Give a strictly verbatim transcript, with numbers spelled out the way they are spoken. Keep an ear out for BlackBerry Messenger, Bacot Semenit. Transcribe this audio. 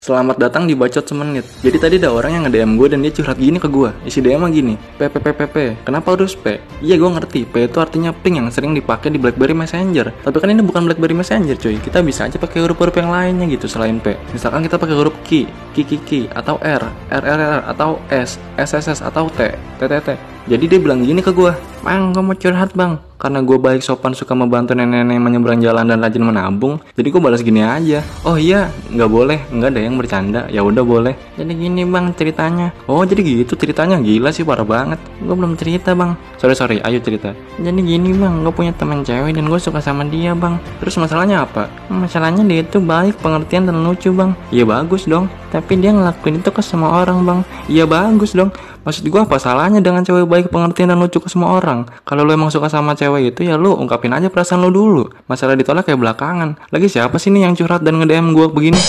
Selamat datang di Bacot Semenit. Jadi tadi ada orang yang nge-D M gue dan dia curhat gini ke gue. Isi D M-nya gini, P P P P P, kenapa harus P? Iya gue ngerti, P itu artinya pink yang sering dipakai di BlackBerry Messenger. Tapi kan ini bukan BlackBerry Messenger cuy. Kita bisa aja pakai huruf-huruf yang lainnya gitu selain P. Misalkan kita pakai huruf Q, Q Q Q, atau R, R R R, atau S, S S S, atau T, T T T. Jadi dia bilang gini ke gue, Bang, gue mau curhat bang. Karena gue baik sopan suka membantu nenek-nenek menyeberang jalan dan rajin menabung, jadi gue balas gini aja. Oh iya, nggak boleh, nggak ada yang bercanda. Ya udah boleh. Jadi gini bang ceritanya. Oh jadi gitu ceritanya, gila sih parah banget. Gue belum cerita bang. Sorry sorry, ayo cerita. Jadi gini bang, gue punya teman cewek dan gue suka sama dia bang. Terus masalahnya apa? Masalahnya dia itu baik, pengertian dan lucu bang. Iya bagus dong. Tapi dia ngelakuin itu ke semua orang bang. Iya bagus dong. Maksud gue apa salahnya dengan cewek baik, pengertian dan lucu ke semua orang? Kalau lo emang suka sama cewek itu ya lu ungkapin aja perasaan lu dulu. Masalah ditolak kayak belakangan. Lagi siapa sih nih yang curhat dan nge-D M gua begini?